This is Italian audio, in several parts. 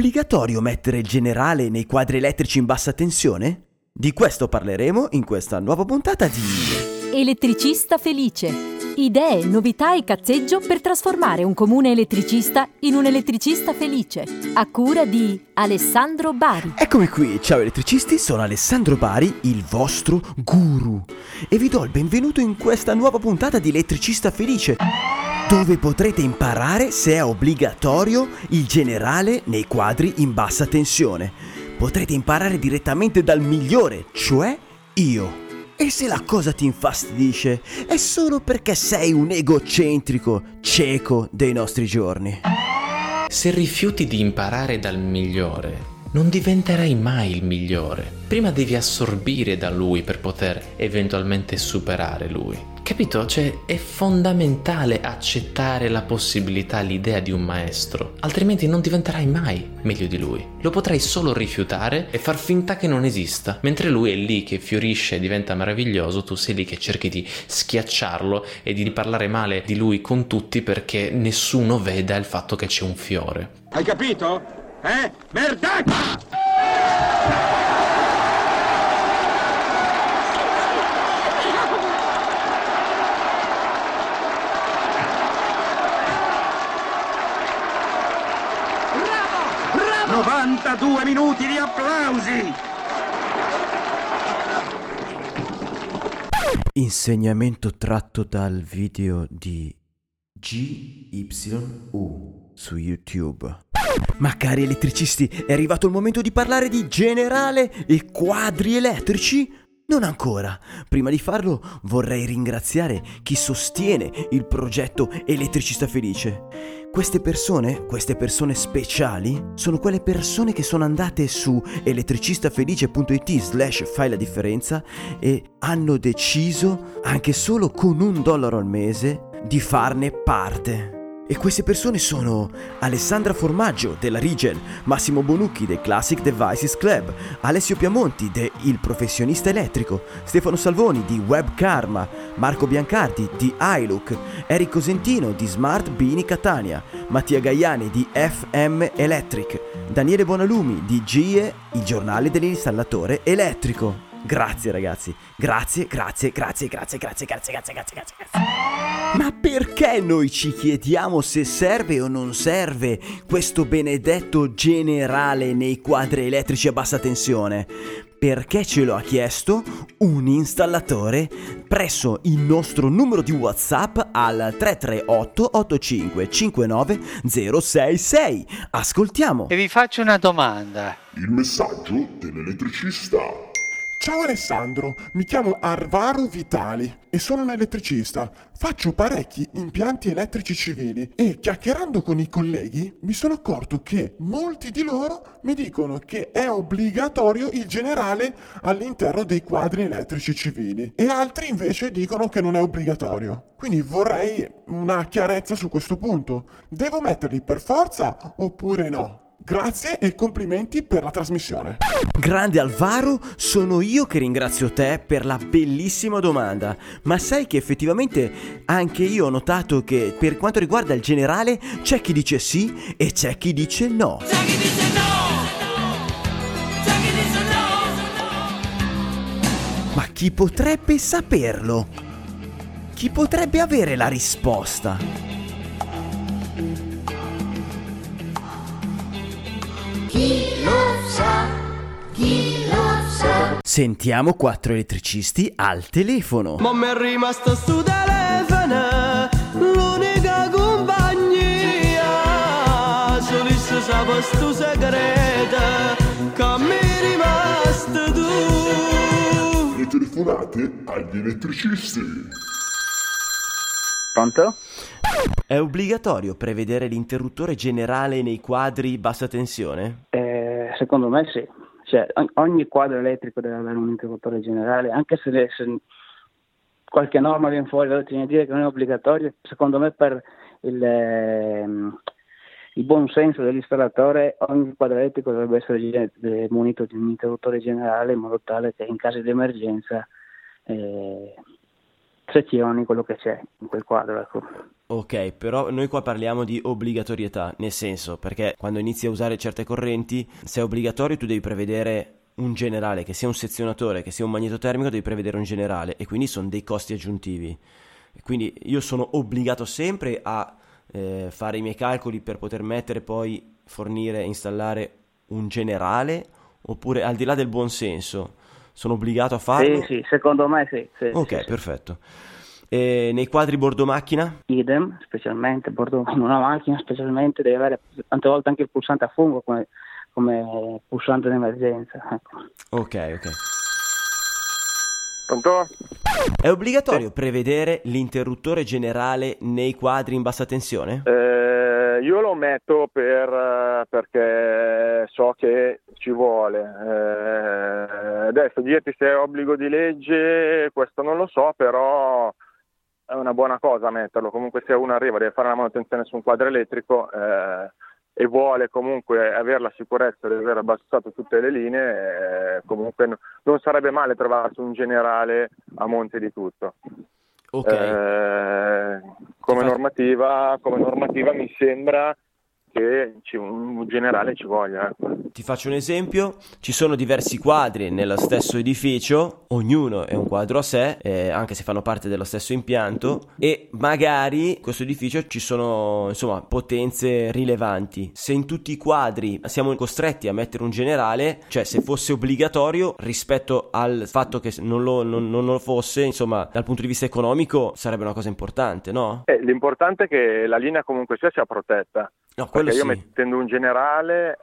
obbligatorio mettere il generale nei quadri elettrici in bassa tensione? Di questo parleremo in questa nuova puntata di Elettricista Felice. Idee, novità e cazzeggio per trasformare un comune elettricista in un elettricista felice, a cura di Alessandro Bari. Eccomi qui, ciao elettricisti, sono Alessandro Bari, il vostro guru, e vi do il benvenuto in questa nuova puntata di Elettricista Felice, dove potrete imparare se è obbligatorio il generale nei quadri in bassa tensione. Potrete imparare direttamente dal migliore, cioè io. E se la cosa ti infastidisce, è solo perché sei un egocentrico, cieco dei nostri giorni. Se rifiuti di imparare dal migliore, non diventerai mai il migliore. Prima devi assorbire da lui per poter eventualmente superare lui. Capito? Cioè, è fondamentale accettare la possibilità, l'idea di un maestro, altrimenti non diventerai mai meglio di lui. Lo potrai solo rifiutare e far finta che non esista. Mentre lui è lì che fiorisce e diventa meraviglioso, tu sei lì che cerchi di schiacciarlo e di parlare male di lui con tutti perché nessuno veda il fatto che c'è un fiore. Hai capito? Merdacca! Bravo! 92 minuti di applausi! Insegnamento tratto dal video di GYU su YouTube. Ma cari elettricisti, è arrivato il momento di parlare di generale e quadri elettrici? Non ancora. Prima di farlo vorrei ringraziare chi sostiene il progetto Elettricista Felice. Queste persone speciali, sono quelle persone che sono andate su elettricistafelice.it/failadiferenza e hanno deciso, anche solo con $1 al mese, di farne parte. E queste persone sono Alessandra Formaggio della Rigel, Massimo Bonucchi del Classic Devices Club, Alessio Piemonti de Il Professionista Elettrico, Stefano Salvoni di Web Karma, Marco Biancardi di iLook, Eric Cosentino di Smart Bini Catania, Mattia Gaiani di FM Electric, Daniele Bonalumi di GIE, il giornale dell'installatore elettrico. Grazie ragazzi, grazie. Ma perché noi ci chiediamo se serve o non serve questo benedetto generale nei quadri elettrici a bassa tensione? Perché ce lo ha chiesto un installatore presso il nostro numero di WhatsApp al 338 85 59 066. Ascoltiamo. E vi faccio una domanda. Il messaggio dell'elettricista. Ciao Alessandro, mi chiamo Arvaro Vitali e sono un elettricista. Faccio parecchi impianti elettrici civili e chiacchierando con i colleghi mi sono accorto che molti di loro mi dicono che è obbligatorio il generale all'interno dei quadri elettrici civili e altri invece dicono che non è obbligatorio. Quindi vorrei una chiarezza su questo punto. Devo metterli per forza oppure no? Grazie e complimenti per la trasmissione. Grande Alvaro, sono io che ringrazio te per la bellissima domanda. Ma sai che effettivamente anche io ho notato che per quanto riguarda il generale c'è chi dice sì e c'è chi dice no. Ma chi potrebbe saperlo? Chi potrebbe avere la risposta? Chi lo sa? Sentiamo 4 elettricisti al telefono. Ma mi è rimasta su telefono l'unica compagnia, solissa sapeva sto segreto che mi è rimasta tu. Le telefonate agli elettricisti. Pronto? È obbligatorio prevedere l'interruttore generale nei quadri bassa tensione? Secondo me sì. Cioè, ogni quadro elettrico deve avere un interruttore generale, anche se qualche norma viene fuori da dire che non è obbligatorio. Secondo me, per il buon senso dell'installatore, ogni quadro elettrico dovrebbe essere munito di un interruttore generale in modo tale che in caso di emergenza sezioni quello che c'è in quel quadro, ecco. Ok, però noi qua parliamo di obbligatorietà, nel senso, perché quando inizi a usare certe correnti, se è obbligatorio tu devi prevedere un generale, che sia un sezionatore, che sia un magnetotermico, devi prevedere un generale, e quindi sono dei costi aggiuntivi. Quindi io sono obbligato sempre a fare i miei calcoli per poter mettere, poi fornire e installare un generale, oppure al di là del buon senso sono obbligato a farlo? Sì, secondo me sì. Ok, sì, perfetto. E nei quadri bordo macchina? Idem, specialmente bordo una macchina, specialmente deve avere tante volte anche il pulsante a fungo come pulsante d'emergenza, ecco. Ok. Pronto? È obbligatorio prevedere l'interruttore generale nei quadri in bassa tensione? Io lo metto perché so che ci vuole. Adesso dirti se è obbligo di legge, questo non lo so, però è una buona cosa metterlo. Comunque se uno arriva, deve fare la manutenzione su un quadro elettrico e vuole comunque avere la sicurezza di aver abbassato tutte le linee, comunque non sarebbe male trovarsi un generale a monte di tutto. Okay. Come normativa mi sembra che un generale ci voglia. Ti faccio un esempio: ci sono diversi quadri nello stesso edificio, ognuno è un quadro a sé, anche se fanno parte dello stesso impianto, e magari in questo edificio ci sono, insomma, potenze rilevanti. Se in tutti i quadri siamo costretti a mettere un generale, cioè se fosse obbligatorio rispetto al fatto che non lo fosse, insomma, dal punto di vista economico sarebbe una cosa importante, no? L'importante è che la linea comunque sia protetta. No, perché io mettendo un generale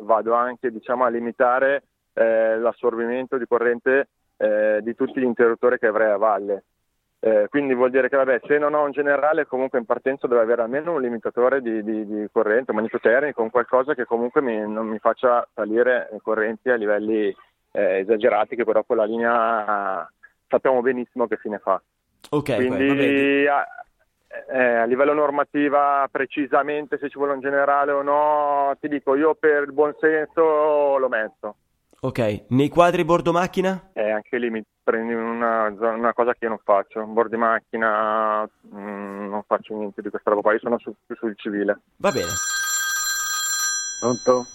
vado anche, diciamo, a limitare l'assorbimento di corrente di tutti gli interruttori che avrei a valle. Quindi vuol dire che se non ho un generale, comunque in partenza devo avere almeno un limitatore di corrente, un magnetotermico, un qualcosa che comunque non mi faccia salire correnti a livelli esagerati, che però con la linea sappiamo benissimo che fine fa. Ok, quindi a livello normativa, precisamente se ci vuole un generale o no, ti dico, io per il buon senso lo metto. Ok, nei quadri bordo macchina? Anche lì mi prendi una cosa che io non faccio, bordo macchina, non faccio niente di questa roba qua, io sono sul civile. Va bene. Pronto?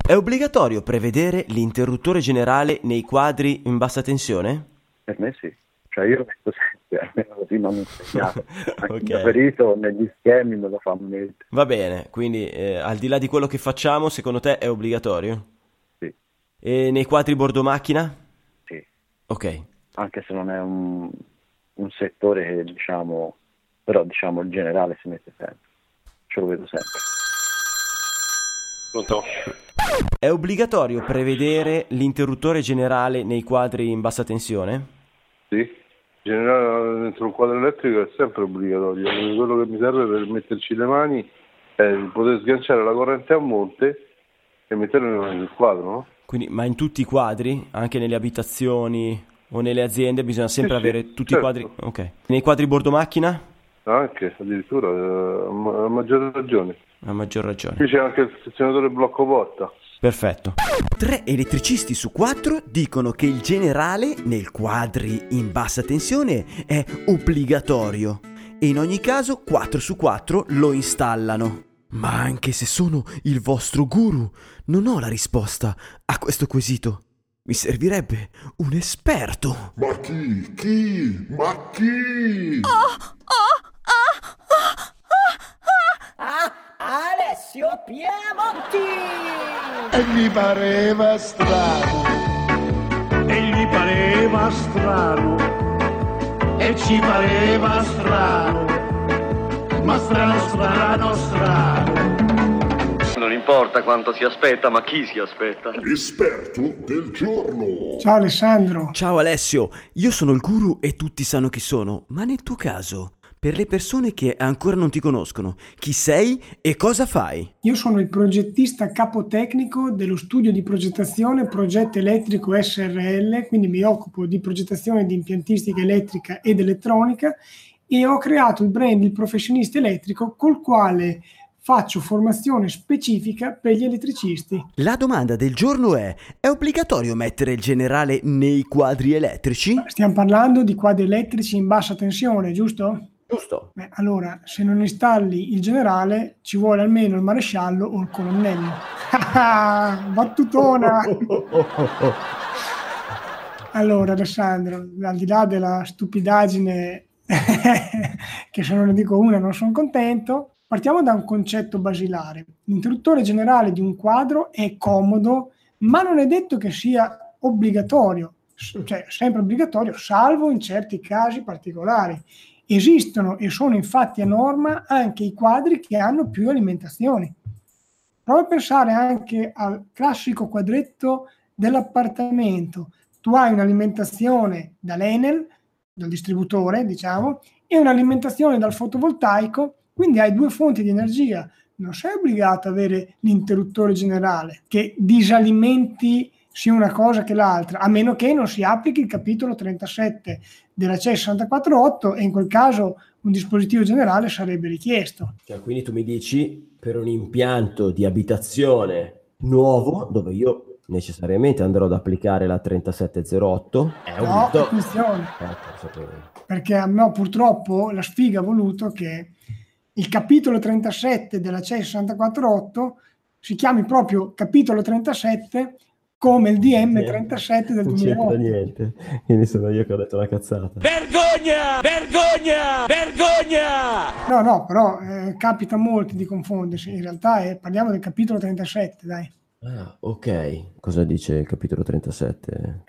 È obbligatorio prevedere l'interruttore generale nei quadri in bassa tensione? Per me sì. Cioè io lo metto sempre, almeno così non mi insegnato. Okay. Preferito negli schemi me lo fa niente. Va bene, quindi al di là di quello che facciamo, secondo te è obbligatorio? Sì. E nei quadri bordo macchina? Sì. Ok. Anche se non è un settore che, diciamo, però diciamo il generale si mette sempre. Ce lo vedo sempre. Pronto? È obbligatorio prevedere l'interruttore generale nei quadri in bassa tensione? Sì. In generale dentro un quadro elettrico è sempre obbligatorio, quello che mi serve per metterci le mani è poter sganciare la corrente a monte e mettere le mani nel quadro, no? Quindi, ma in tutti i quadri, anche nelle abitazioni o nelle aziende, bisogna sempre avere tutti, certo, i quadri. Ok. Nei quadri bordo macchina? Anche, addirittura, a maggior ragione. A maggior ragione. Qui c'è anche il sezionatore blocco porta. Perfetto. 3 elettricisti su 4 dicono che il generale nei quadri in bassa tensione è obbligatorio e in ogni caso 4 su 4 lo installano. Ma anche se sono il vostro guru, non ho la risposta a questo quesito. Mi servirebbe un esperto. Ma chi? Chi? Ma chi? Alessio Piemonti! E gli pareva strano, ma strano. Non importa quanto si aspetta, ma chi si aspetta? L'esperto del giorno. Ciao Alessandro. Ciao Alessio, io sono il guru e tutti sanno chi sono, ma nel tuo caso, per le persone che ancora non ti conoscono, chi sei e cosa fai? Io sono il progettista capotecnico dello studio di progettazione Progetto Elettrico SRL, quindi mi occupo di progettazione di impiantistica elettrica ed elettronica e ho creato il brand Il Professionista Elettrico, col quale Faccio formazione specifica per gli elettricisti. La domanda del giorno è obbligatorio mettere il generale nei quadri elettrici? Stiamo parlando di quadri elettrici in bassa tensione, giusto? Giusto. Beh, allora, se non installi il generale, ci vuole almeno il maresciallo o il colonnello. Battutona! Allora, Alessandro, al di là della stupidaggine che se non ne dico una non sono contento, partiamo da un concetto basilare. L'interruttore generale di un quadro è comodo, ma non è detto che sia obbligatorio, cioè sempre obbligatorio, salvo in certi casi particolari. Esistono e sono infatti a norma anche i quadri che hanno più alimentazioni. Prova a pensare anche al classico quadretto dell'appartamento. Tu hai un'alimentazione dall'Enel, dal distributore, diciamo, e un'alimentazione dal fotovoltaico. Quindi hai due fonti di energia, non sei obbligato ad avere l'interruttore generale che disalimenti sia una cosa che l'altra, a meno che non si applichi il capitolo 37 della CEI 64-8 e in quel caso un dispositivo generale sarebbe richiesto. Cioè, quindi tu mi dici per un impianto di abitazione nuovo, dove io necessariamente andrò ad applicare la 3708, è un no, attenzione, perché a me purtroppo la sfiga ha voluto che il capitolo 37 della CEI 64-8 si chiami proprio capitolo 37 come il DM 37 del 2008. Non c'entra niente, quindi sono io che ho detto la cazzata. Vergogna! Vergogna! Vergogna! No, però capita a molti di confondersi, in realtà parliamo del capitolo 37, dai. Ah, ok. Cosa dice il capitolo 37?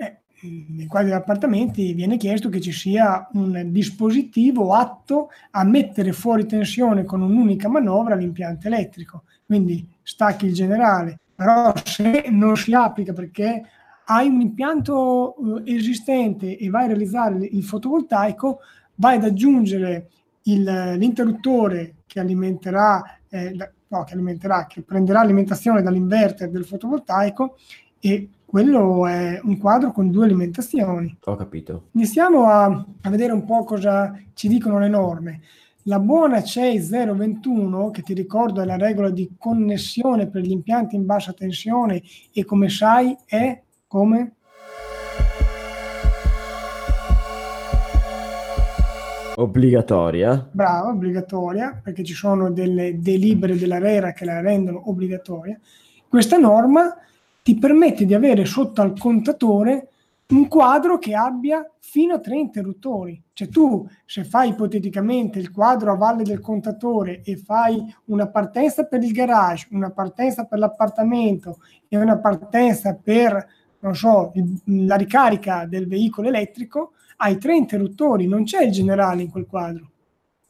Nei quadri di appartamenti viene chiesto che ci sia un dispositivo atto a mettere fuori tensione con un'unica manovra l'impianto elettrico, quindi stacchi il generale, però se non si applica perché hai un impianto esistente e vai a realizzare il fotovoltaico, vai ad aggiungere l'interruttore che che prenderà alimentazione dall'inverter del fotovoltaico, e quello è un quadro con due alimentazioni. Ho capito. Iniziamo a vedere un po' cosa ci dicono le norme. La buona CEI 021, che ti ricordo è la regola di connessione per gli impianti in bassa tensione, e come sai è come? Obbligatoria. Brava, obbligatoria, perché ci sono delle delibere della RERA che la rendono obbligatoria. Questa norma ti permette di avere sotto al contatore un quadro che abbia fino a 3 interruttori. Cioè tu, se fai ipoteticamente il quadro a valle del contatore e fai una partenza per il garage, una partenza per l'appartamento e una partenza per, non so, la ricarica del veicolo elettrico, hai 3 interruttori, non c'è il generale in quel quadro.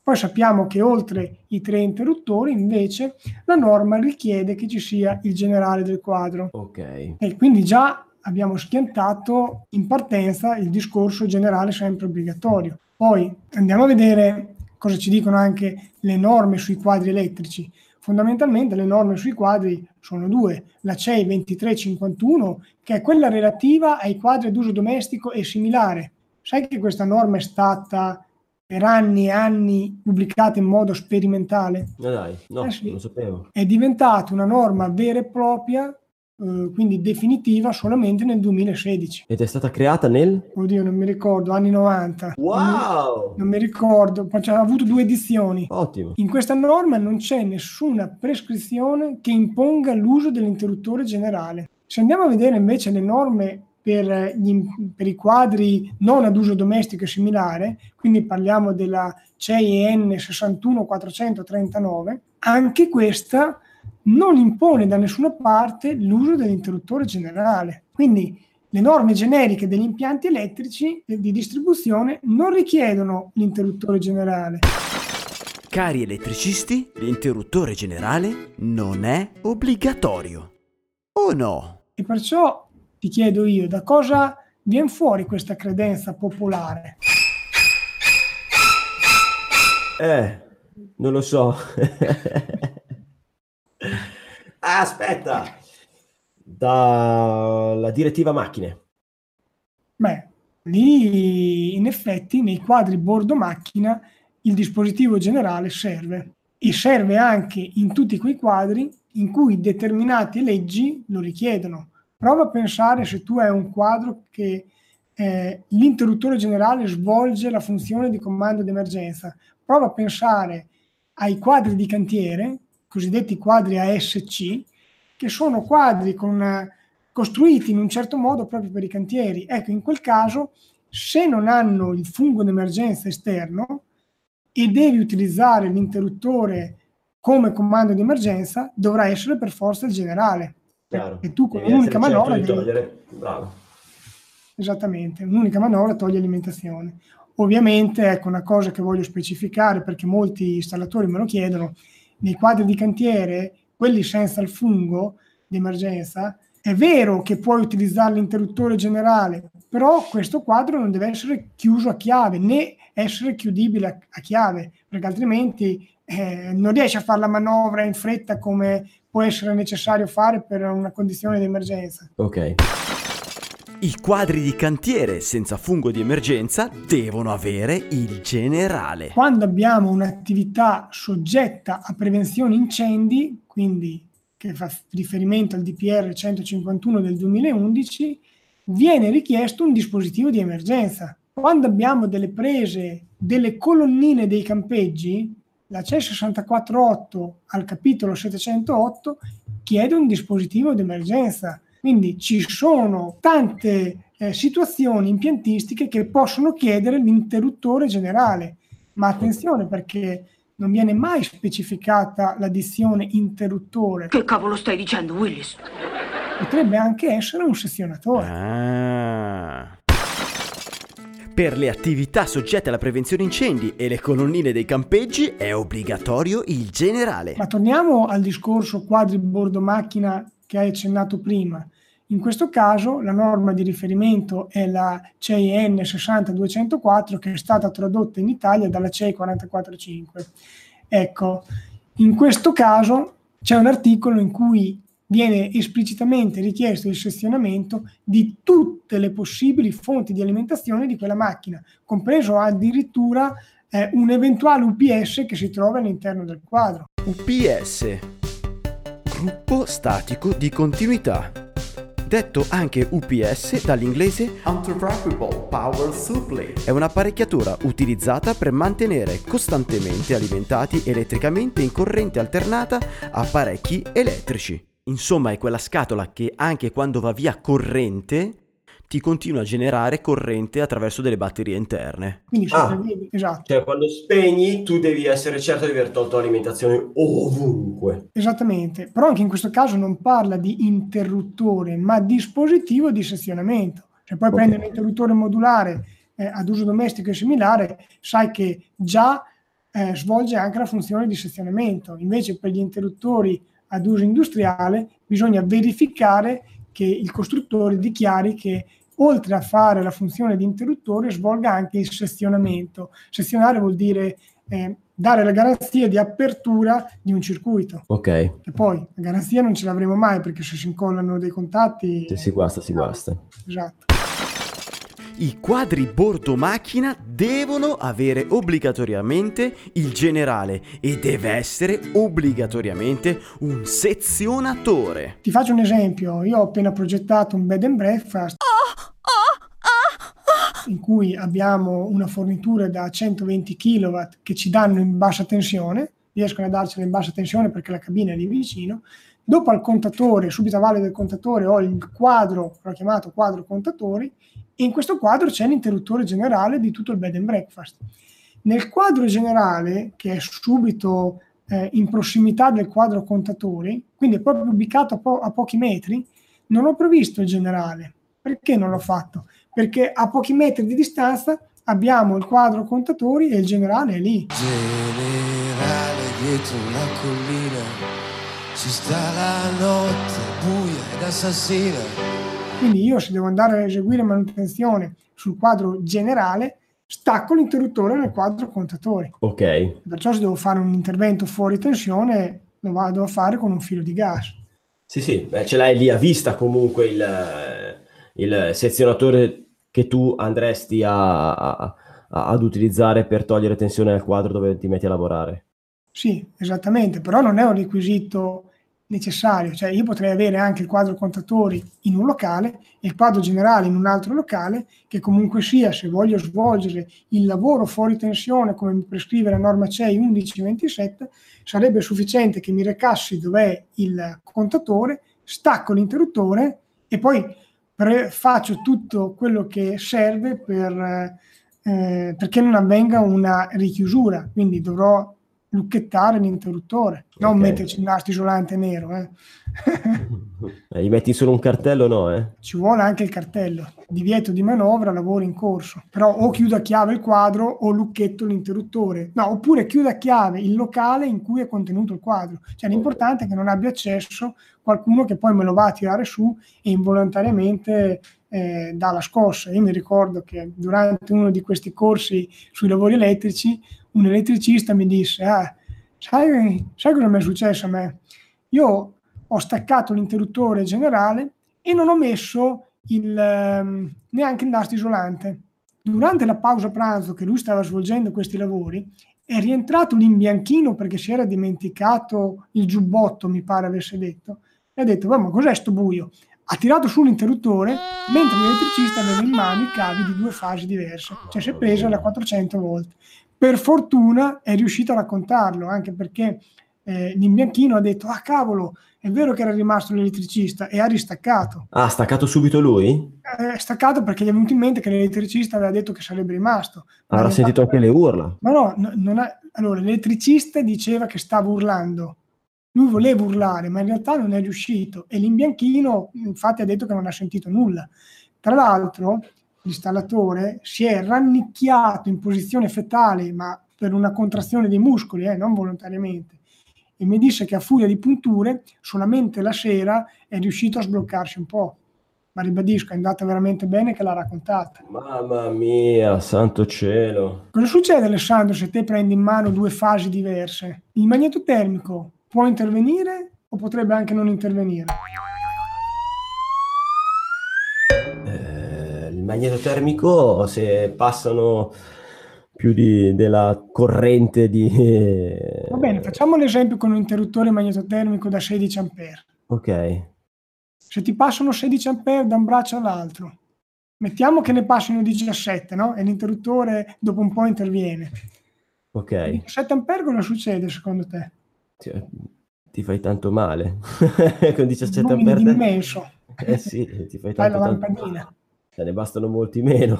Poi sappiamo che oltre i 3 interruttori, invece, la norma richiede che ci sia il generale del quadro. Ok. E quindi già abbiamo schiantato in partenza il discorso generale sempre obbligatorio. Poi andiamo a vedere cosa ci dicono anche le norme sui quadri elettrici. Fondamentalmente le norme sui quadri sono 2. La CEI 2351, che è quella relativa ai quadri ad uso domestico e similare. Sai che questa norma è stata per anni e anni pubblicata in modo sperimentale? No, non lo sapevo. È diventata una norma vera e propria, quindi definitiva, solamente nel 2016. Ed è stata creata nel? Oddio, non mi ricordo, anni 90. Wow! Non mi ricordo, poi ha avuto 2 edizioni. Ottimo. In questa norma non c'è nessuna prescrizione che imponga l'uso dell'interruttore generale. Se andiamo a vedere invece le norme per i quadri non ad uso domestico e similare, quindi parliamo della CEI EN 61439, anche questa non impone da nessuna parte l'uso dell'interruttore generale. Quindi le norme generiche degli impianti elettrici di distribuzione non richiedono l'interruttore generale. Cari elettricisti, l'interruttore generale non è obbligatorio, o no? E perciò ti chiedo io, da cosa viene fuori questa credenza popolare? Non lo so. Aspetta! Dalla direttiva macchine. Beh, lì in effetti nei quadri bordo macchina il dispositivo generale serve. e serve anche in tutti quei quadri in cui determinate leggi lo richiedono. Prova a pensare se tu hai un quadro che l'interruttore generale svolge la funzione di comando d'emergenza. Prova a pensare ai quadri di cantiere, cosiddetti quadri ASC, che sono quadri costruiti in un certo modo proprio per i cantieri. Ecco, in quel caso, se non hanno il fungo d'emergenza esterno e devi utilizzare l'interruttore come comando di emergenza, dovrà essere per forza il generale. Claro. E tu con un'unica manovra devi... Bravo. Esattamente, un'unica manovra toglie alimentazione. Ovviamente, ecco una cosa che voglio specificare perché molti installatori me lo chiedono: nei quadri di cantiere, quelli senza il fungo d'emergenza, è vero che puoi utilizzare l'interruttore generale, però questo quadro non deve essere chiuso a chiave né essere chiudibile a chiave, perché altrimenti non riesci a fare la manovra in fretta come può essere necessario fare per una condizione di emergenza. Ok. I quadri di cantiere senza fungo di emergenza devono avere il generale. Quando abbiamo un'attività soggetta a prevenzione incendi, quindi che fa riferimento al DPR 151 del 2011, viene richiesto un dispositivo di emergenza. Quando abbiamo delle prese, delle colonnine dei campeggi, la CEI 64-8 al capitolo 708 chiede un dispositivo d'emergenza. Quindi ci sono tante situazioni impiantistiche che possono chiedere l'interruttore generale. Ma attenzione, perché non viene mai specificata l'addizione interruttore. Che cavolo stai dicendo, Willis? Potrebbe anche essere un sessionatore. Ah. Per le attività soggette alla prevenzione incendi e le colonnine dei campeggi è obbligatorio il generale. Ma torniamo al discorso quadri bordo macchina che hai accennato prima. In questo caso la norma di riferimento è la CEI EN 60204, che è stata tradotta in Italia dalla CEI 445. Ecco, in questo caso c'è un articolo in cui viene esplicitamente richiesto il sessionamento di tutte le possibili fonti di alimentazione di quella macchina, compreso addirittura un eventuale UPS che si trova all'interno del quadro. UPS, gruppo statico di continuità, detto anche UPS dall'inglese Uninterruptible Power Supply, è un'apparecchiatura utilizzata per mantenere costantemente alimentati elettricamente in corrente alternata apparecchi elettrici. Insomma, è quella scatola che anche quando va via corrente ti continua a generare corrente attraverso delle batterie interne. Quindi esatto. Cioè quando spegni tu devi essere certo di aver tolto alimentazione ovunque. Esattamente, però anche in questo caso non parla di interruttore ma dispositivo di sessionamento. Se poi prendi un interruttore modulare ad uso domestico e similare, sai che già svolge anche la funzione di sessionamento. Invece per gli interruttori ad uso industriale bisogna verificare che il costruttore dichiari che oltre a fare la funzione di interruttore svolga anche il sessionamento. Sessionare vuol dire dare la garanzia di apertura di un circuito. Ok. E poi la garanzia non ce l'avremo mai, perché se si incollano dei contatti... Se si guasta, si guasta. Esatto. I quadri bordo macchina devono avere obbligatoriamente il generale e deve essere obbligatoriamente un sezionatore. Ti faccio un esempio: io ho appena progettato un bed and breakfast in cui abbiamo una fornitura da 120 kW che ci danno in bassa tensione, riescono a darcela in bassa tensione perché la cabina è lì vicino. Dopo al contatore, subito a valle del contatore, ho il quadro, l'ho chiamato quadro contatori, e in questo quadro c'è l'interruttore generale di tutto il bed and breakfast. Nel quadro generale, che è subito in prossimità del quadro contatori, quindi è proprio ubicato a pochi metri, non ho previsto il generale. Perché non l'ho fatto? Perché a pochi metri di distanza abbiamo il quadro contatori e il generale è lì. Generale dietro la collina, ci sta la notte buia ed assassina. Quindi io, se devo andare a eseguire manutenzione sul quadro generale, stacco l'interruttore nel quadro contatore. Ok. Perciò se devo fare un intervento fuori tensione, lo vado a fare con un filo di gas. Sì, sì, beh, ce l'hai lì a vista comunque il sezionatore che tu andresti ad utilizzare per togliere tensione al quadro dove ti metti a lavorare. Sì, esattamente, però non è un requisito necessario, cioè io potrei avere anche il quadro contatori in un locale e il quadro generale in un altro locale, che comunque sia, se voglio svolgere il lavoro fuori tensione come mi prescrive la norma CEI 1127, sarebbe sufficiente che mi recassi dov'è il contatore, stacco l'interruttore e poi faccio tutto quello che serve perché non avvenga una richiusura, quindi dovrò lucchettare l'interruttore, okay. Non metterci un nastro isolante nero. Gli metti solo un cartello, no? Ci vuole anche il cartello, divieto di manovra, lavoro in corso, però o chiudo a chiave il quadro o lucchetto l'interruttore, no, oppure chiudo a chiave il locale in cui è contenuto il quadro, cioè l'importante è che non abbia accesso qualcuno che poi me lo va a tirare su e involontariamente dà la scossa. Io mi ricordo che durante uno di questi corsi sui lavori elettrici un elettricista mi disse: sai cosa mi è successo a me? Io ho staccato l'interruttore generale e non ho messo neanche il nastro isolante. Durante la pausa pranzo che lui stava svolgendo questi lavori è rientrato lì in bianchino perché si era dimenticato il giubbotto, mi pare avesse detto, e ha detto: ma cos'è sto buio? Ha tirato su l'interruttore mentre l'elettricista aveva in mano i cavi di due fasi diverse, cioè si è presa da 400 volt. Per fortuna è riuscito a raccontarlo, anche perché l'imbianchino ha detto: ah cavolo, è vero che era rimasto l'elettricista, e ha ristaccato. Ah, ha staccato subito lui? Ha staccato perché gli è venuto in mente che l'elettricista aveva detto che sarebbe rimasto. Avrà sentito anche le urla. Ma no, allora l'elettricista diceva che stava urlando. Lui voleva urlare, ma in realtà non è riuscito, e l'imbianchino infatti ha detto che non ha sentito nulla. Tra l'altro l'installatore si è rannicchiato in posizione fetale, ma per una contrazione dei muscoli, non volontariamente, e mi disse che a furia di punture solamente la sera è riuscito a sbloccarsi un po', ma ribadisco, è andata veramente bene che l'ha raccontata. Mamma mia, santo cielo! Cosa succede, Alessandro, se te prendi in mano due fasi diverse? Il magnetotermico può intervenire o potrebbe anche non intervenire? Magnetotermico, se passano più della corrente di... Va bene, facciamo l'esempio con un interruttore magnetotermico da 16 ampere. Ok. Se ti passano 16 ampere da un braccio all'altro, mettiamo che ne passino 17, no? E l'interruttore dopo un po' interviene. Ok. 17 ampere cosa succede secondo te? Ti fai tanto male. Con 17 ampere... immenso. Sì, ti fai tanto male. Fai la lampadina. Ne bastano molti meno.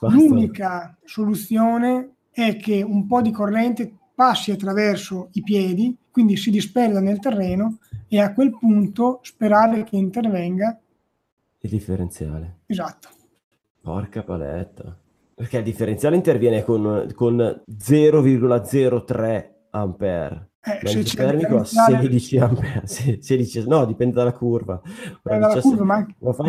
L'unica soluzione è che un po' di corrente passi attraverso i piedi, quindi si disperda nel terreno, e a quel punto sperare che intervenga il differenziale. Esatto. Porca paletta. Perché il differenziale interviene con 0,03 ampere. Se c'è termico a 16 ampere, 16, no, dipende dalla curva, ma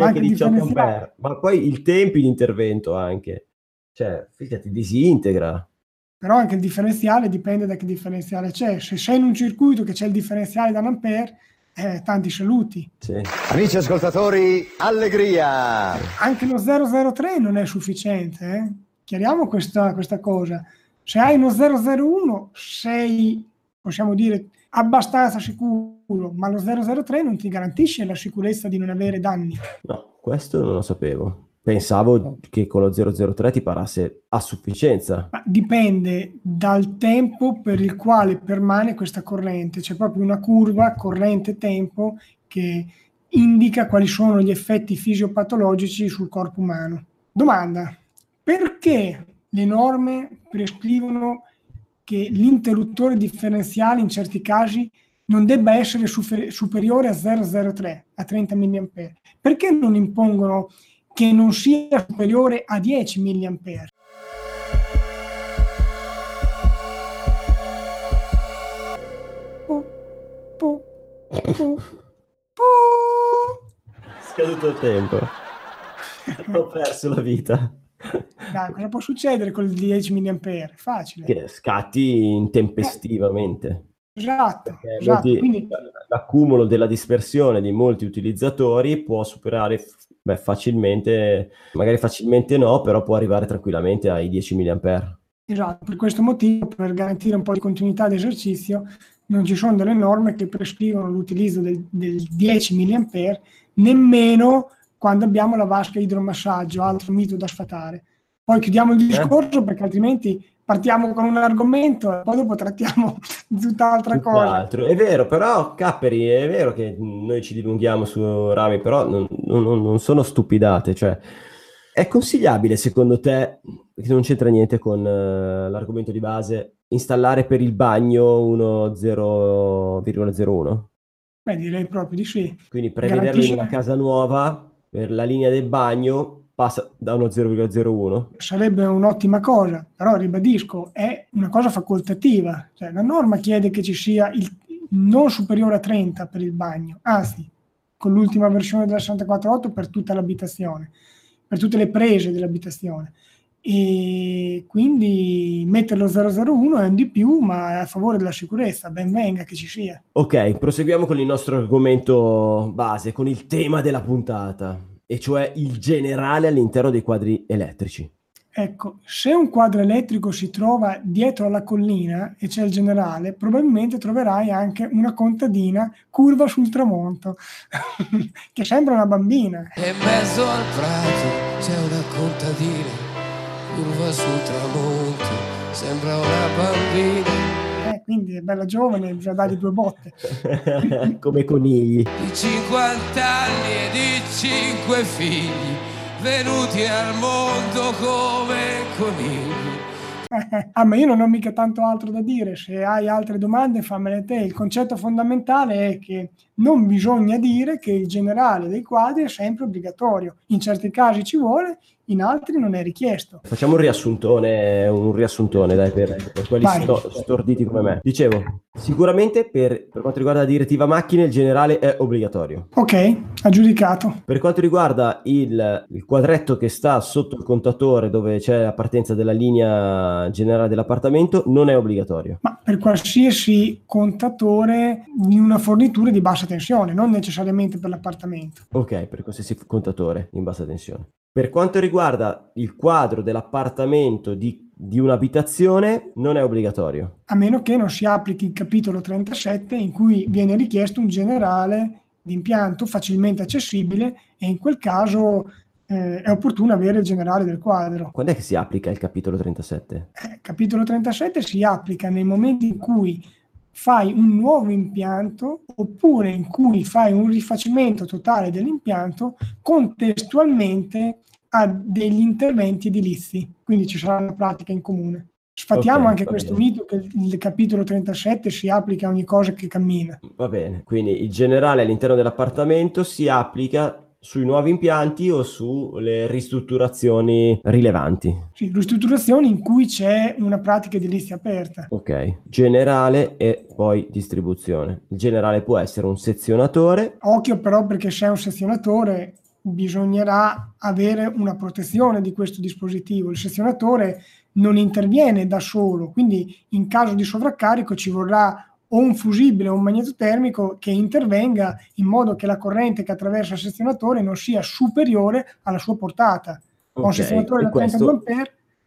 anche 18 ampere, ma poi i tempi di intervento anche, cioè fidati, disintegra. Però anche il differenziale dipende da che differenziale c'è. Se sei in un circuito che c'è il differenziale da un ampere, tanti saluti. Sì. Amici ascoltatori, allegria! Anche lo 003 non è sufficiente, chiariamo questa cosa. Se hai uno 001 sei, possiamo dire, abbastanza sicuro, ma lo 003 non ti garantisce la sicurezza di non avere danni. No, questo non lo sapevo. Pensavo che con lo 003 ti parasse a sufficienza. Ma dipende dal tempo per il quale permane questa corrente. C'è proprio una curva corrente-tempo che indica quali sono gli effetti fisiopatologici sul corpo umano. Domanda: perché le norme prescrivono che l'interruttore differenziale in certi casi non debba essere superiore a 0,03, a 30 mA? Perché non impongono che non sia superiore a 10 mA? Scaduto il tempo. Ho perso la vita. Dai, cosa può succedere con il 10 mA? Facile. Che scatti intempestivamente. Esatto. Quindi l'accumulo della dispersione di molti utilizzatori può superare facilmente, magari facilmente no, però può arrivare tranquillamente ai 10 mA. Esatto, per questo motivo, per garantire un po' di continuità di esercizio, non ci sono delle norme che prescrivono l'utilizzo del 10 mA, nemmeno quando abbiamo la vasca idromassaggio, altro mito da sfatare. Poi chiudiamo il discorso perché altrimenti partiamo con un argomento e poi dopo trattiamo tutt'altra cosa. Altro. È vero, però Capperi, è vero che noi ci dilunghiamo su rami, però non sono stupidate, cioè è consigliabile secondo te, che non c'entra niente con l'argomento di base, installare per il bagno uno 0,01? Beh, direi proprio di sì. Quindi prevederlo in una casa nuova per la linea del bagno passa da uno 0,01? Sarebbe un'ottima cosa, però ribadisco, è una cosa facoltativa. Cioè, la norma chiede che ci sia il non superiore a 30 per il bagno, anzi, con l'ultima versione della 64-8 per tutta l'abitazione, per tutte le prese dell'abitazione. E quindi metterlo 001 è un di più, ma è a favore della sicurezza, ben venga che ci sia. Ok, proseguiamo con il nostro argomento base, con il tema della puntata, e cioè il generale all'interno dei quadri elettrici. Ecco, se un quadro elettrico si trova dietro alla collina e c'è il generale, probabilmente troverai anche una contadina curva sul tramonto che sembra una bambina. E in mezzo al prato c'è una contadina curva sul tramonto, sembra una bambina. Quindi è bella giovane, bisogna dargli due botte. Come conigli. Di 50 anni e di 5 figli, venuti al mondo come conigli. Ma io non ho mica tanto altro da dire, se hai altre domande fammele te. Il concetto fondamentale è che non bisogna dire che il generale dei quadri è sempre obbligatorio, in certi casi ci vuole, in altri non è richiesto. Facciamo un riassuntone dai, per quelli storditi come me. Dicevo, sicuramente per quanto riguarda la direttiva macchine il generale è obbligatorio. Ok, aggiudicato. Per quanto riguarda il quadretto che sta sotto il contatore dove c'è la partenza della linea generale dell'appartamento non è obbligatorio. Ma per qualsiasi contatore in una fornitura di bassa tensione, non necessariamente per l'appartamento. Ok, per qualsiasi contatore in bassa tensione. Per quanto riguarda il quadro dell'appartamento di un'abitazione, non è obbligatorio. A meno che non si applichi il capitolo 37, in cui viene richiesto un generale di impianto facilmente accessibile, e in quel caso è opportuno avere il generale del quadro. Quando è che si applica il capitolo 37? Il capitolo 37 si applica nei momenti in cui fai un nuovo impianto oppure in cui fai un rifacimento totale dell'impianto contestualmente a degli interventi edilizi, quindi ci sarà una pratica in comune. Sfatiamo anche questo mito che il capitolo 37 si applica a ogni cosa che cammina. Va bene, quindi il generale all'interno dell'appartamento si applica sui nuovi impianti o sulle ristrutturazioni rilevanti? Sì, ristrutturazioni in cui c'è una pratica edilizia aperta. Ok, generale e poi distribuzione. Il generale può essere un sezionatore. Occhio però, perché se è un sezionatore bisognerà avere una protezione di questo dispositivo. Il sezionatore non interviene da solo, quindi in caso di sovraccarico ci vorrà o un fusibile o un magnetotermico che intervenga in modo che la corrente che attraversa il sezionatore non sia superiore alla sua portata. Okay, un sezionatore da 32 A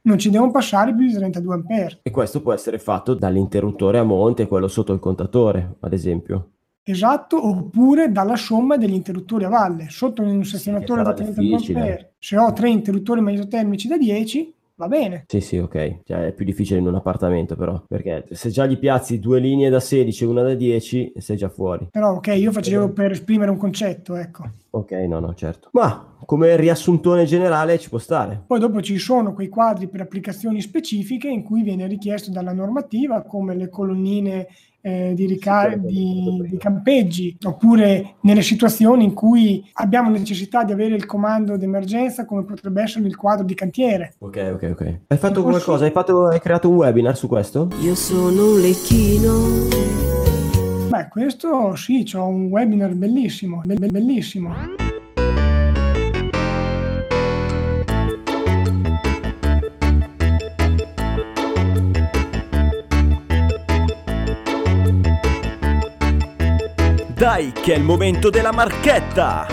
non ci devono passare più di 32 A. E questo può essere fatto dall'interruttore a monte, quello sotto il contatore, ad esempio. Esatto, oppure dalla somma degli interruttori a valle. Sotto un sezionatore da 32 A, se ho 3 interruttori magnetotermici da 10... va bene. Sì, ok. Cioè, è più difficile in un appartamento però, perché se già gli piazzi 2 linee da 16 e una da 10, sei già fuori. Però ok, io facevo per esprimere un concetto, ecco. Ok, no, certo. Ma come riassuntone generale ci può stare. Poi dopo ci sono quei quadri per applicazioni specifiche in cui viene richiesto dalla normativa, come le colonnine di campeggi, oppure nelle situazioni in cui abbiamo necessità di avere il comando d'emergenza, come potrebbe essere il quadro di cantiere. Ok. Hai fatto qualcosa? Hai creato un webinar su questo? Io sono un lecchino. Beh, questo sì, c'ho un webinar bellissimo, bellissimo. Dai, che è il momento della marchetta!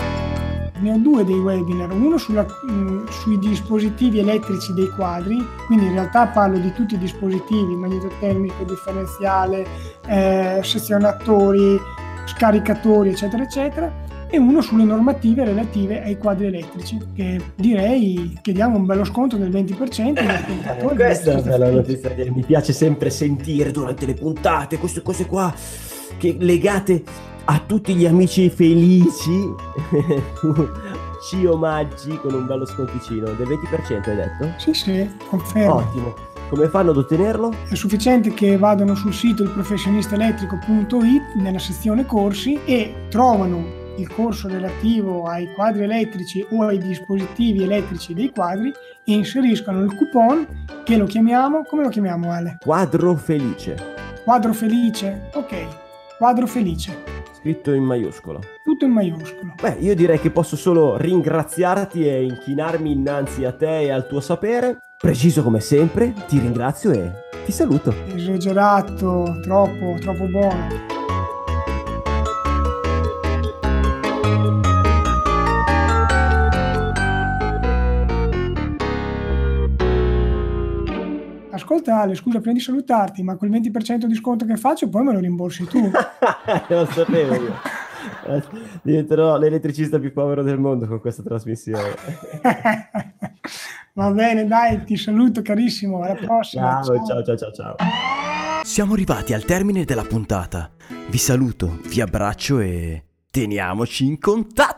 Ne ho due dei webinar, uno sui dispositivi elettrici dei quadri, quindi in realtà parlo di tutti i dispositivi, magnetotermico, differenziale, sezionatori, scaricatori, eccetera, eccetera, e uno sulle normative relative ai quadri elettrici, che direi che diamo un bello sconto del 20%. Questa è una bella notizia che mi piace sempre sentire durante le puntate, queste cose qua che legate a tutti gli amici felici. Ci omaggi con un bello sconticino del 20%, hai detto? Sì, confermo. Ottimo. Come fanno ad ottenerlo? È sufficiente che vadano sul sito ilprofessionistaelettrico.it nella sezione corsi e trovano il corso relativo ai quadri elettrici o ai dispositivi elettrici dei quadri e inseriscano il coupon che lo chiamiamo, come lo chiamiamo Ale? Quadro felice. Quadro felice? Ok, quadro felice. Scritto in maiuscolo. Tutto in maiuscolo. Beh, io direi che posso solo ringraziarti e inchinarmi innanzi a te e al tuo sapere. Preciso come sempre, ti ringrazio e ti saluto. Esagerato, troppo buono. Ascolta Ale, scusa prima di salutarti, ma quel 20% di sconto che faccio poi me lo rimborsi tu. Lo sapevo io. Diventerò l'elettricista più povero del mondo con questa trasmissione. Va bene, dai, ti saluto carissimo, alla prossima. Ciao. Siamo arrivati al termine della puntata. Vi saluto, vi abbraccio e teniamoci in contatto!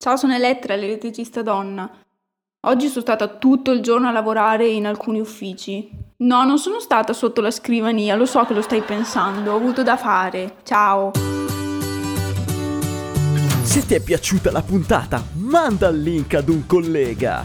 Ciao, sono Elettra, l'elettricista donna. Oggi sono stata tutto il giorno a lavorare in alcuni uffici. No, non sono stata sotto la scrivania, lo so che lo stai pensando, ho avuto da fare. Ciao! Se ti è piaciuta la puntata, manda il link ad un collega.